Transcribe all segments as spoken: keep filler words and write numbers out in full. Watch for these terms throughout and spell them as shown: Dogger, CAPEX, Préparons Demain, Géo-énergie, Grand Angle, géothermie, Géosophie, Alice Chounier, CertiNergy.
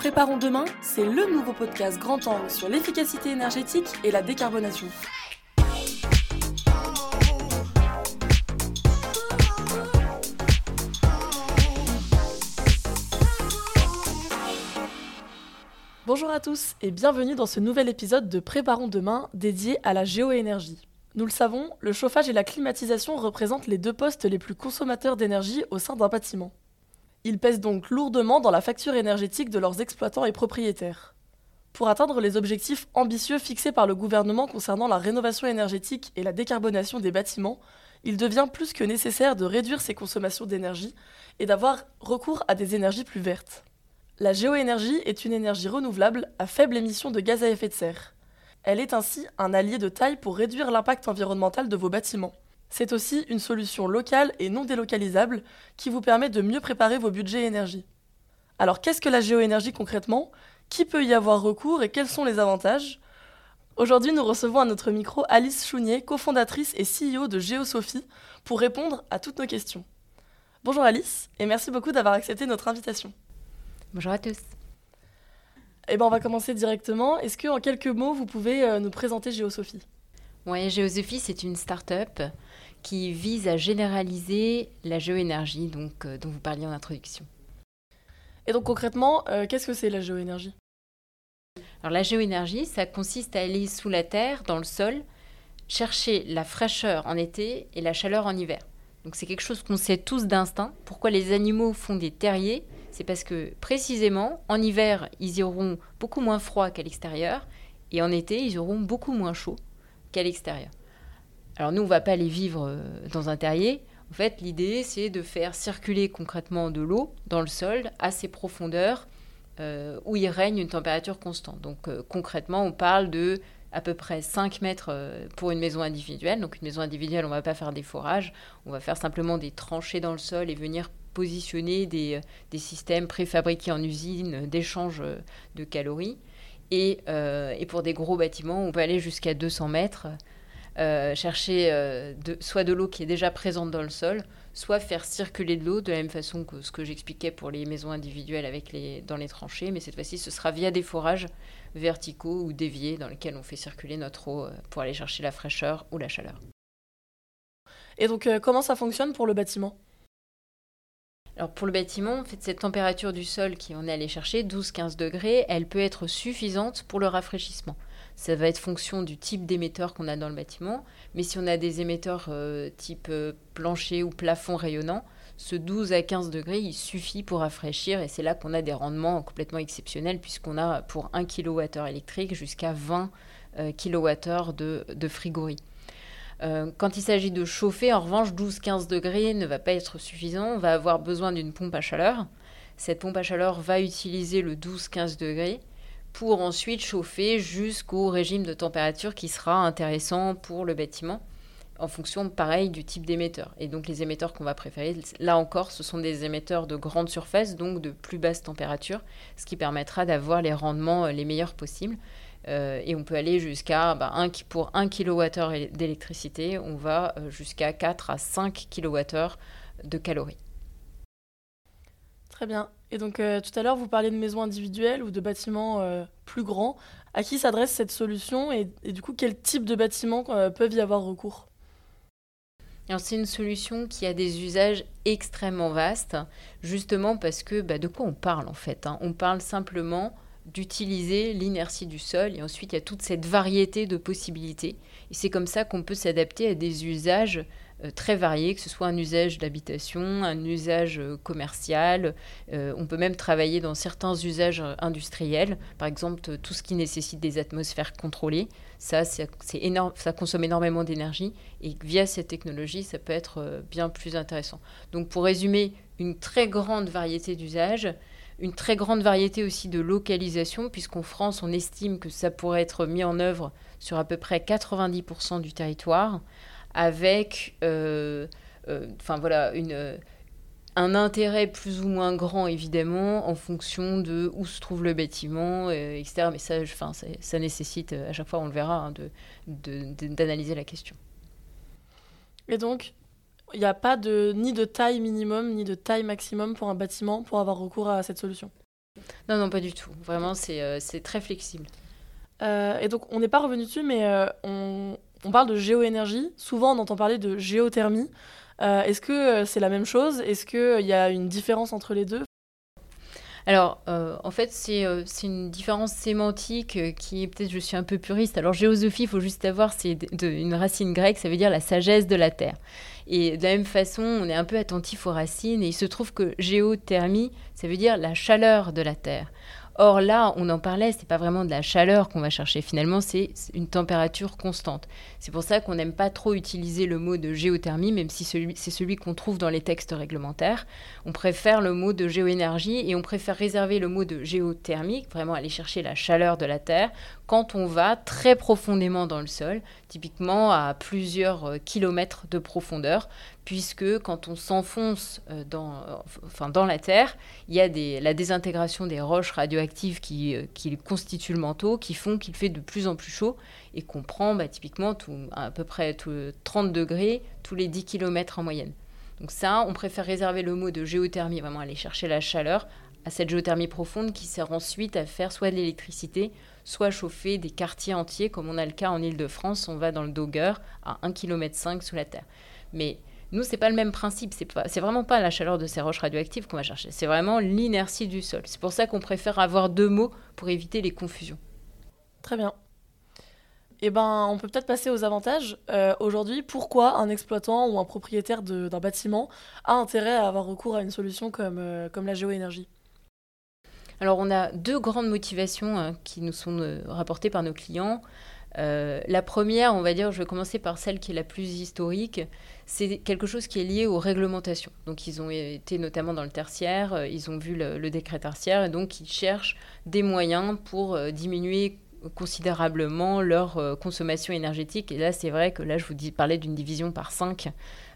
Préparons Demain, c'est le nouveau podcast Grand Angle sur l'efficacité énergétique et la décarbonation. Bonjour à tous et bienvenue dans ce nouvel épisode de Préparons Demain dédié à la géo-énergie. Nous le savons, le chauffage et la climatisation représentent les deux postes les plus consommateurs d'énergie au sein d'un bâtiment. Ils pèsent donc lourdement dans la facture énergétique de leurs exploitants et propriétaires. Pour atteindre les objectifs ambitieux fixés par le gouvernement concernant la rénovation énergétique et la décarbonation des bâtiments, il devient plus que nécessaire de réduire ces consommations d'énergie et d'avoir recours à des énergies plus vertes. La géoénergie est une énergie renouvelable à faible émission de gaz à effet de serre. Elle est ainsi un allié de taille pour réduire l'impact environnemental de vos bâtiments. C'est aussi une solution locale et non délocalisable qui vous permet de mieux préparer vos budgets énergie. Alors qu'est-ce que la géoénergie concrètement ? Qui peut y avoir recours et quels sont les avantages ? Aujourd'hui, nous recevons à notre micro Alice Chounier, cofondatrice et C E O de Géosophie, pour répondre à toutes nos questions. Bonjour Alice et merci beaucoup d'avoir accepté notre invitation. Bonjour à tous. Eh ben on va commencer directement. Est-ce qu'en quelques mots, vous pouvez nous présenter Géosophie ? Oui, Géosophie, c'est une start-up qui vise à généraliser la géoénergie donc, euh, dont vous parliez en introduction. Et donc concrètement, euh, qu'est-ce que c'est la géoénergie ? Alors la géoénergie, ça consiste à aller sous la terre, dans le sol, chercher la fraîcheur en été et la chaleur en hiver. Donc c'est quelque chose qu'on sait tous d'instinct. Pourquoi les animaux font des terriers ? C'est parce que précisément, en hiver, ils auront beaucoup moins froid qu'à l'extérieur et en été, ils auront beaucoup moins chaud qu'à l'extérieur. Alors nous, on ne va pas aller vivre dans un terrier. En fait, l'idée, c'est de faire circuler concrètement de l'eau dans le sol à ces profondeurs euh, où il règne une température constante. Donc euh, concrètement, on parle de à peu près cinq mètres pour une maison individuelle. Donc une maison individuelle, on ne va pas faire des forages, on va faire simplement des tranchées dans le sol et venir positionner des, des systèmes préfabriqués en usine d'échange de calories. Et, euh, et pour des gros bâtiments, on peut aller jusqu'à deux cents mètres, euh, chercher euh, de, soit de l'eau qui est déjà présente dans le sol, soit faire circuler de l'eau de la même façon que ce que j'expliquais pour les maisons individuelles avec les, dans les tranchées. Mais cette fois-ci, ce sera via des forages verticaux ou déviés dans lesquels on fait circuler notre eau pour aller chercher la fraîcheur ou la chaleur. Et donc, euh, comment ça fonctionne pour le bâtiment ? Alors pour le bâtiment, en fait, cette température du sol qu'on est allé chercher, douze à quinze degrés, elle peut être suffisante pour le rafraîchissement. Ça va être fonction du type d'émetteur qu'on a dans le bâtiment, mais si on a des émetteurs euh, type euh, plancher ou plafond rayonnant, ce douze à quinze degrés, il suffit pour rafraîchir et c'est là qu'on a des rendements complètement exceptionnels puisqu'on a pour un kilowattheure électrique jusqu'à vingt kilowattheures de, de frigories. Quand il s'agit de chauffer, en revanche, douze à quinze degrés ne va pas être suffisant. On va avoir besoin d'une pompe à chaleur. Cette pompe à chaleur va utiliser le douze à quinze degrés pour ensuite chauffer jusqu'au régime de température qui sera intéressant pour le bâtiment en fonction, pareil, du type d'émetteur. Et donc, les émetteurs qu'on va préférer, là encore, ce sont des émetteurs de grande surface, donc de plus basse température, ce qui permettra d'avoir les rendements les meilleurs possibles. Euh, et on peut aller jusqu'à, bah, un, pour un kilowattheure d'électricité, on va jusqu'à quatre à cinq kilowattheures de calories. Très bien. Et donc euh, tout à l'heure, vous parliez de maisons individuelles ou de bâtiments euh, plus grands. À qui s'adresse cette solution et, et du coup, quel type de bâtiments euh, peuvent y avoir recours ? Alors, c'est une solution qui a des usages extrêmement vastes, justement parce que bah, de quoi on parle en fait, hein ? On parle simplement d'utiliser l'inertie du sol et ensuite il y a toute cette variété de possibilités et c'est comme ça qu'on peut s'adapter à des usages euh, très variés, que ce soit un usage d'habitation, un usage euh, commercial, euh, on peut même travailler dans certains usages industriels, par exemple tout ce qui nécessite des atmosphères contrôlées, ça, c'est, c'est énorme, ça consomme énormément d'énergie et via cette technologie ça peut être euh, bien plus intéressant. Donc pour résumer, une très grande variété d'usages, une très grande variété aussi de localisations, puisqu'en France, on estime que ça pourrait être mis en œuvre sur à peu près quatre-vingt-dix pour cent du territoire, avec euh, euh, enfin, voilà, une, un intérêt plus ou moins grand, évidemment, en fonction de où se trouve le bâtiment, euh, et cetera. Mais ça, enfin, ça, ça nécessite, à chaque fois, on le verra, hein, de, de, de, d'analyser la question. Et donc, Il n'y a pas de, ni de taille minimum, ni de taille maximum pour un bâtiment pour avoir recours à cette solution. Non, non, pas du tout. Vraiment, c'est, euh, c'est très flexible. Euh, et donc, on n'est pas revenu dessus, mais euh, on, on parle de géo-énergie. Souvent, on entend parler de géothermie. Euh, est-ce que c'est la même chose ? Est-ce qu'il y a une différence entre les deux ? Alors, euh, en fait, c'est, euh, c'est une différence sémantique euh, qui est peut-être, je suis un peu puriste. Alors, géosophie, il faut juste avoir, c'est de, de, une racine grecque, ça veut dire la sagesse de la terre. Et de la même façon, on est un peu attentif aux racines. Et il se trouve que géothermie, ça veut dire la chaleur de la terre. Or là, on en parlait, c'est pas vraiment de la chaleur qu'on va chercher. Finalement, c'est une température constante. C'est pour ça qu'on n'aime pas trop utiliser le mot de géothermie, même si celui, c'est celui qu'on trouve dans les textes réglementaires. On préfère le mot de géoénergie et on préfère réserver le mot de géothermique, vraiment aller chercher la chaleur de la Terre, quand on va très profondément dans le sol, typiquement à plusieurs kilomètres de profondeur, puisque quand on s'enfonce dans, enfin dans la terre, il y a des, la désintégration des roches radioactives qui, qui constituent le manteau, qui font qu'il fait de plus en plus chaud et qu'on prend bah, typiquement tout, à peu près tout, trente degrés tous les dix kilomètres en moyenne. Donc ça, on préfère réserver le mot de géothermie, vraiment aller chercher la chaleur, à cette géothermie profonde qui sert ensuite à faire soit de l'électricité, soit chauffer des quartiers entiers, comme on a le cas en Ile-de-France, on va dans le Dogger à un virgule cinq kilomètres sous la terre. Mais nous, c'est pas le même principe, c'est, pas, c'est vraiment pas la chaleur de ces roches radioactives qu'on va chercher, c'est vraiment l'inertie du sol. C'est pour ça qu'on préfère avoir deux mots pour éviter les confusions. Très bien. Eh ben, on peut peut-être passer aux avantages. Euh, aujourd'hui, pourquoi un exploitant ou un propriétaire de, d'un bâtiment a intérêt à avoir recours à une solution comme, euh, comme la géoénergie ? Alors, on a deux grandes motivations hein, qui nous sont euh, rapportées par nos clients. Euh, la première, on va dire, je vais commencer par celle qui est la plus historique, c'est quelque chose qui est lié aux réglementations. Donc, ils ont été notamment dans le tertiaire, euh, ils ont vu le, le décret tertiaire, et donc ils cherchent des moyens pour euh, diminuer considérablement leur euh, consommation énergétique. Et là, c'est vrai que là, je vous dis, parlais d'une division par cinq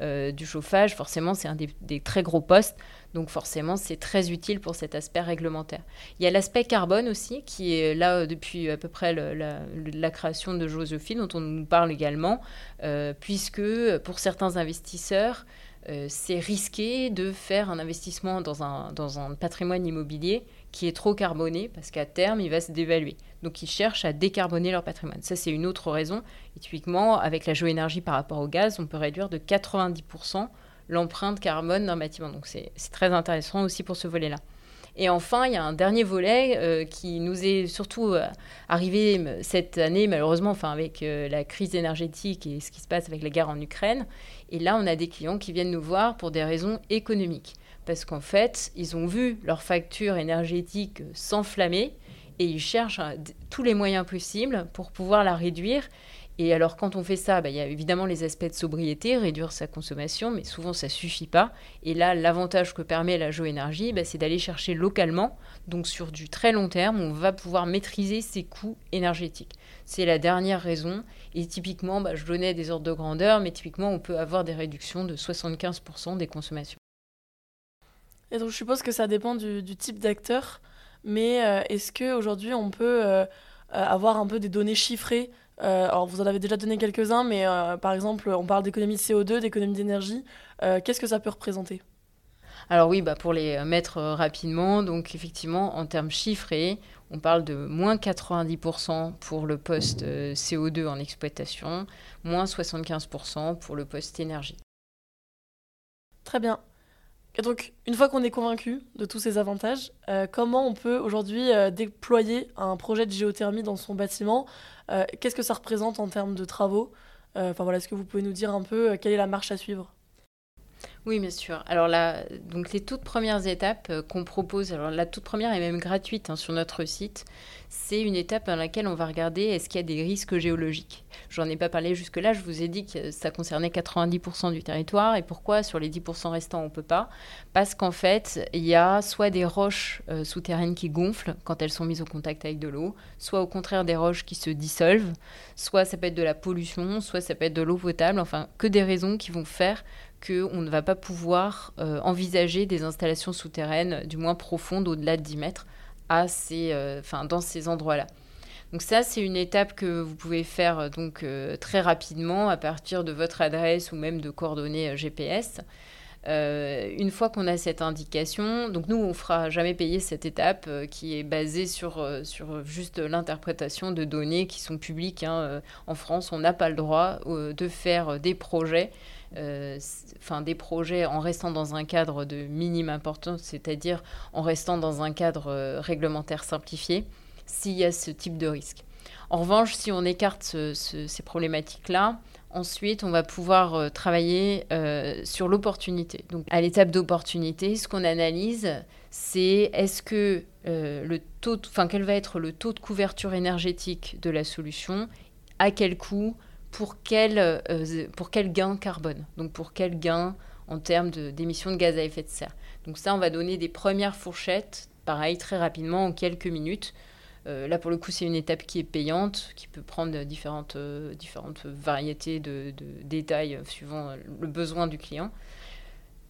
euh, du chauffage. Forcément, c'est un des, des très gros postes. Donc forcément, c'est très utile pour cet aspect réglementaire. Il y a l'aspect carbone aussi, qui est là depuis à peu près le, la, la création de Géosophie, dont on nous parle également, euh, puisque pour certains investisseurs, euh, c'est risqué de faire un investissement dans un, dans un patrimoine immobilier qui est trop carboné, parce qu'à terme, il va se dévaluer. Donc ils cherchent à décarboner leur patrimoine. Ça, c'est une autre raison. Et typiquement, avec la géoénergie par rapport au gaz, on peut réduire de quatre-vingt-dix pour cent l'empreinte carbone d'un bâtiment. Donc c'est, c'est très intéressant aussi pour ce volet-là. Et enfin, il y a un dernier volet euh, qui nous est surtout euh, arrivé cette année, malheureusement, enfin, avec euh, la crise énergétique et ce qui se passe avec la guerre en Ukraine. Et là, on a des clients qui viennent nous voir pour des raisons économiques. Parce qu'en fait, ils ont vu leur facture énergétique s'enflammer et ils cherchent euh, tous les moyens possibles pour pouvoir la réduire. Et alors, quand on fait ça, bah, y a évidemment les aspects de sobriété, réduire sa consommation, mais souvent, ça ne suffit pas. Et là, l'avantage que permet la géoénergie, bah, c'est d'aller chercher localement. Donc, sur du très long terme, on va pouvoir maîtriser ses coûts énergétiques. C'est la dernière raison. Et typiquement, bah, je donnais des ordres de grandeur, mais typiquement, on peut avoir des réductions de soixante-quinze pour cent des consommations. Et donc, je suppose que ça dépend du, du type d'acteur. Mais euh, est-ce qu'aujourd'hui, on peut euh, avoir un peu des données chiffrées ? Euh, alors vous en avez déjà donné quelques-uns, mais euh, par exemple, on parle d'économie de C O deux, d'économie d'énergie. Euh, qu'est-ce que ça peut représenter ? Alors oui, bah pour les mettre rapidement, donc effectivement, en termes chiffrés, on parle de moins quatre-vingt-dix pour cent pour le poste C O deux en exploitation, moins soixante-quinze pour cent pour le poste énergie. Très bien. Et donc, une fois qu'on est convaincu de tous ces avantages, euh, comment on peut aujourd'hui euh, déployer un projet de géothermie dans son bâtiment ? euh, Qu'est-ce que ça représente en termes de travaux ? euh, voilà, est-ce que vous pouvez nous dire un peu euh, quelle est la marche à suivre ? Oui, bien sûr. Alors là, donc les toutes premières étapes euh, qu'on propose, alors la toute première est même gratuite hein, sur notre site, c'est une étape dans laquelle on va regarder est-ce qu'il y a des risques géologiques. J'en ai pas parlé jusque-là, je vous ai dit que ça concernait quatre-vingt-dix pour cent du territoire. Et pourquoi sur les dix pour cent restants, on ne peut pas ? Parce qu'en fait, il y a soit des roches euh, souterraines qui gonflent quand elles sont mises au contact avec de l'eau, soit au contraire des roches qui se dissolvent, soit ça peut être de la pollution, soit ça peut être de l'eau potable, enfin que des raisons qui vont faire qu'on ne va pas pouvoir euh, envisager des installations souterraines, du moins profondes, au-delà de dix mètres, à ces, euh, 'fin, dans ces endroits-là. Donc ça, c'est une étape que vous pouvez faire donc euh, très rapidement à partir de votre adresse ou même de coordonnées G P S. Euh, une fois qu'on a cette indication, donc nous, on ne fera jamais payer cette étape euh, qui est basée sur, euh, sur juste l'interprétation de données qui sont publiques. Hein, euh, en France, on n'a pas le droit euh, de faire des projets, euh, enfin des projets en restant dans un cadre de minime importance, c'est-à-dire en restant dans un cadre euh, réglementaire simplifié, s'il y a ce type de risque. En revanche, si on écarte ce, ce, ces problématiques-là, ensuite, on va pouvoir euh, travailler euh, sur l'opportunité. Donc, à l'étape d'opportunité, ce qu'on analyse, c'est est-ce que euh, le taux, enfin, quel va être le taux de couverture énergétique de la solution, à quel coût, pour quel, euh, pour quel gain carbone, donc pour quel gain en termes de, d'émissions de gaz à effet de serre. Donc ça, on va donner des premières fourchettes, pareil, très rapidement, en quelques minutes. Euh, là, pour le coup, c'est une étape qui est payante, qui peut prendre différentes, euh, différentes variétés de, de détails euh, suivant euh, le besoin du client,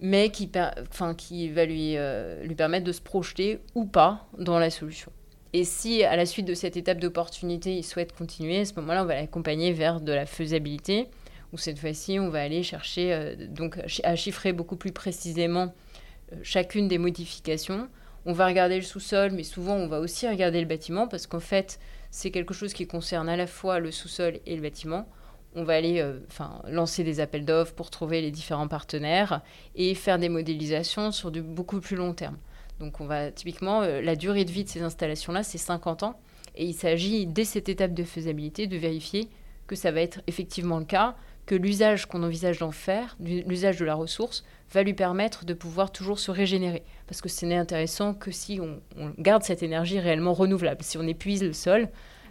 mais qui, per- qui va lui, euh, lui permettre de se projeter ou pas dans la solution. Et si, à la suite de cette étape d'opportunité, il souhaite continuer, à ce moment-là, on va l'accompagner vers de la faisabilité, où cette fois-ci, on va aller chercher euh, donc, à chiffrer beaucoup plus précisément euh, chacune des modifications. On va regarder le sous-sol, mais souvent, on va aussi regarder le bâtiment parce qu'en fait, c'est quelque chose qui concerne à la fois le sous-sol et le bâtiment. On va aller euh, enfin, lancer des appels d'offres pour trouver les différents partenaires et faire des modélisations sur du beaucoup plus long terme. Donc, on va typiquement, euh, la durée de vie de ces installations-là, c'est cinquante ans. Et il s'agit, dès cette étape de faisabilité, de vérifier que ça va être effectivement le cas, que l'usage qu'on envisage d'en faire, l'usage de la ressource, va lui permettre de pouvoir toujours se régénérer. Parce que ce n'est intéressant que si on, on garde cette énergie réellement renouvelable. Si on épuise le sol,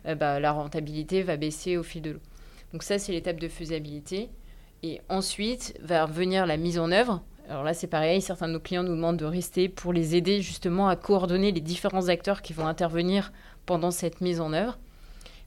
euh, bah, la rentabilité va baisser au fil de l'eau. Donc ça, c'est l'étape de faisabilité. Et ensuite, va venir la mise en œuvre. Alors là, c'est pareil, certains de nos clients nous demandent de rester pour les aider justement à coordonner les différents acteurs qui vont intervenir pendant cette mise en œuvre.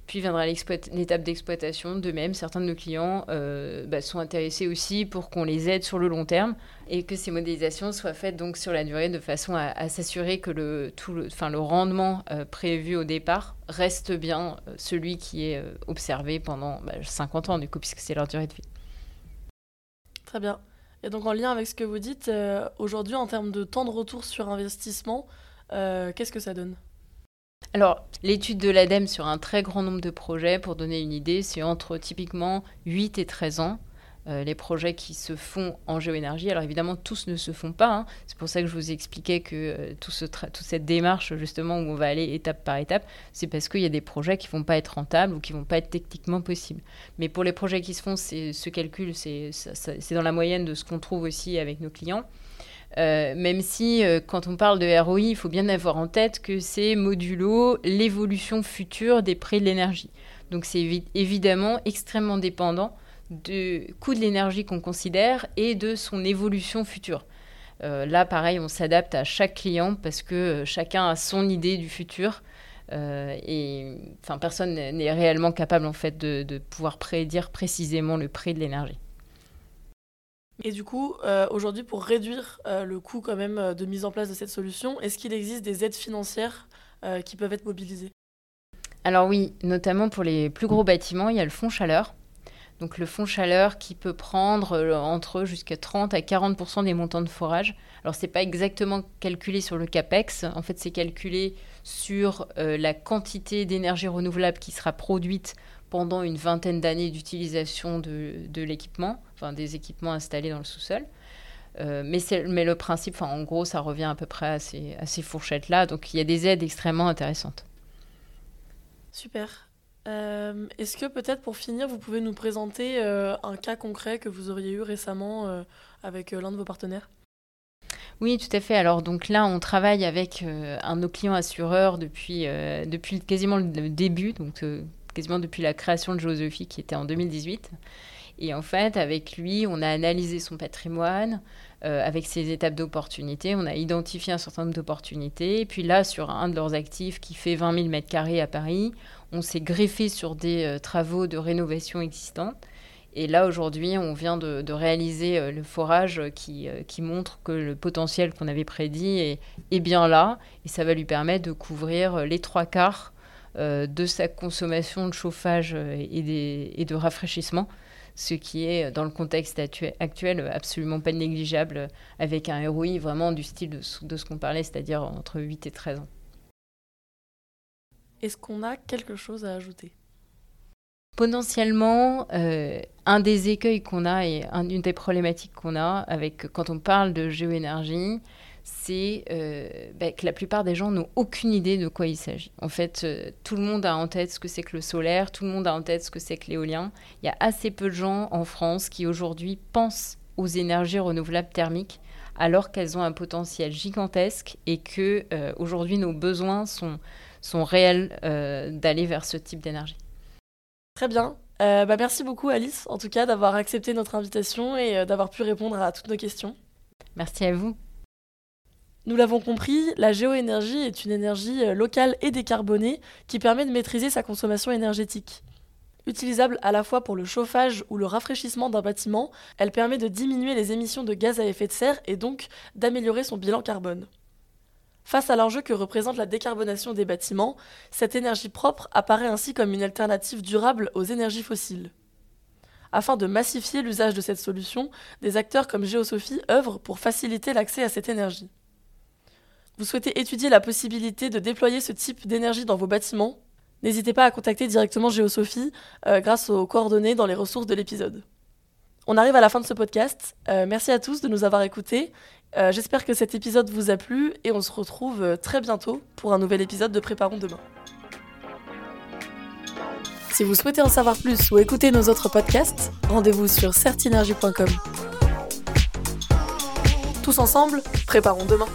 Puis viendra l'étape d'exploitation. De même, certains de nos clients euh, bah, sont intéressés aussi pour qu'on les aide sur le long terme et que ces modélisations soient faites donc, sur la durée de façon à, à s'assurer que le, tout le, enfin, le rendement euh, prévu au départ reste bien celui qui est observé pendant bah, cinquante ans, du coup, puisque c'est leur durée de vie. Très bien. Et donc, en lien avec ce que vous dites, euh, aujourd'hui, en termes de temps de retour sur investissement, euh, qu'est-ce que ça donne ? Alors, l'étude de l'ADEME sur un très grand nombre de projets, pour donner une idée, c'est entre typiquement huit et treize ans, euh, les projets qui se font en géoénergie. Alors évidemment, tous ne se font pas. Hein. C'est pour ça que je vous expliquais que euh, tout ce tra- toute cette démarche, justement, où on va aller étape par étape, c'est parce qu'il y a des projets qui ne vont pas être rentables ou qui ne vont pas être techniquement possibles. Mais pour les projets qui se font, c'est, ce calcul, c'est, ça, ça, c'est dans la moyenne de ce qu'on trouve aussi avec nos clients. Euh, même si, euh, quand on parle de R O I, il faut bien avoir en tête que c'est modulo l'évolution future des prix de l'énergie. Donc, c'est évi- évidemment extrêmement dépendant du coût de l'énergie qu'on considère et de son évolution future. Euh, là, pareil, on s'adapte à chaque client parce que euh, chacun a son idée du futur. Euh, et enfin, personne n'est réellement capable, en fait, de, de pouvoir prédire précisément le prix de l'énergie. Et du coup, euh, aujourd'hui, pour réduire euh, le coût quand même euh, de mise en place de cette solution, est-ce qu'il existe des aides financières euh, qui peuvent être mobilisées ? Alors oui, notamment pour les plus gros bâtiments, il y a le fonds chaleur. Donc le fonds chaleur qui peut prendre euh, entre jusqu'à trente à quarante pour cent des montants de forage. Alors ce n'est pas exactement calculé sur le CAPEX, en fait c'est calculé sur euh, la quantité d'énergie renouvelable qui sera produite pendant une vingtaine d'années d'utilisation de, de l'équipement, enfin des équipements installés dans le sous-sol. Euh, mais, c'est, mais le principe, enfin, en gros, ça revient à peu près à ces, à ces fourchettes-là. Donc, il y a des aides extrêmement intéressantes. Super. Euh, est-ce que peut-être, pour finir, vous pouvez nous présenter euh, un cas concret que vous auriez eu récemment euh, avec euh, l'un de vos partenaires ? Oui, tout à fait. Alors donc là, on travaille avec euh, un de nos clients assureurs depuis, euh, depuis quasiment le début, donc euh, quasiment depuis la création de Géosophie qui était en deux mille dix-huit. Et en fait, avec lui, on a analysé son patrimoine, euh, avec ses étapes d'opportunité, on a identifié un certain nombre d'opportunités. Et puis là, sur un de leurs actifs qui fait vingt mille mètres carrés à Paris, on s'est greffé sur des euh, travaux de rénovation existants. Et là, aujourd'hui, on vient de, de réaliser euh, le forage qui, euh, qui montre que le potentiel qu'on avait prédit est, est bien là. Et ça va lui permettre de couvrir les trois quarts euh, de sa consommation de chauffage et, des, et de rafraîchissement, ce qui est, dans le contexte actuel, absolument pas négligeable, avec un R O I vraiment du style de, de ce qu'on parlait, c'est-à-dire entre huit et treize ans. Est-ce qu'on a quelque chose à ajouter ? Potentiellement, euh, un des écueils qu'on a et un, une des problématiques qu'on a avec, quand on parle de géoénergie, c'est euh, bah, que la plupart des gens n'ont aucune idée de quoi il s'agit. En fait, euh, tout le monde a en tête ce que c'est que le solaire, tout le monde a en tête ce que c'est que l'éolien. Il y a assez peu de gens en France qui aujourd'hui pensent aux énergies renouvelables thermiques, alors qu'elles ont un potentiel gigantesque et que euh, aujourd'hui nos besoins sont, sont réels euh, d'aller vers ce type d'énergie. Très bien. Euh, bah merci beaucoup Alice, en tout cas, d'avoir accepté notre invitation et euh, d'avoir pu répondre à toutes nos questions. Merci à vous. Nous l'avons compris, la géoénergie est une énergie locale et décarbonée qui permet de maîtriser sa consommation énergétique. Utilisable à la fois pour le chauffage ou le rafraîchissement d'un bâtiment, elle permet de diminuer les émissions de gaz à effet de serre et donc d'améliorer son bilan carbone. Face à l'enjeu que représente la décarbonation des bâtiments, cette énergie propre apparaît ainsi comme une alternative durable aux énergies fossiles. Afin de massifier l'usage de cette solution, des acteurs comme Géosophie œuvrent pour faciliter l'accès à cette énergie. Vous souhaitez étudier la possibilité de déployer ce type d'énergie dans vos bâtiments ? N'hésitez pas à contacter directement Géosophie euh, grâce aux coordonnées dans les ressources de l'épisode. On arrive à la fin de ce podcast. Euh, merci à tous de nous avoir écoutés. Euh, j'espère que cet épisode vous a plu et on se retrouve très bientôt pour un nouvel épisode de Préparons Demain. Si vous souhaitez en savoir plus ou écouter nos autres podcasts, rendez-vous sur certinergy point com. Tous ensemble, préparons demain.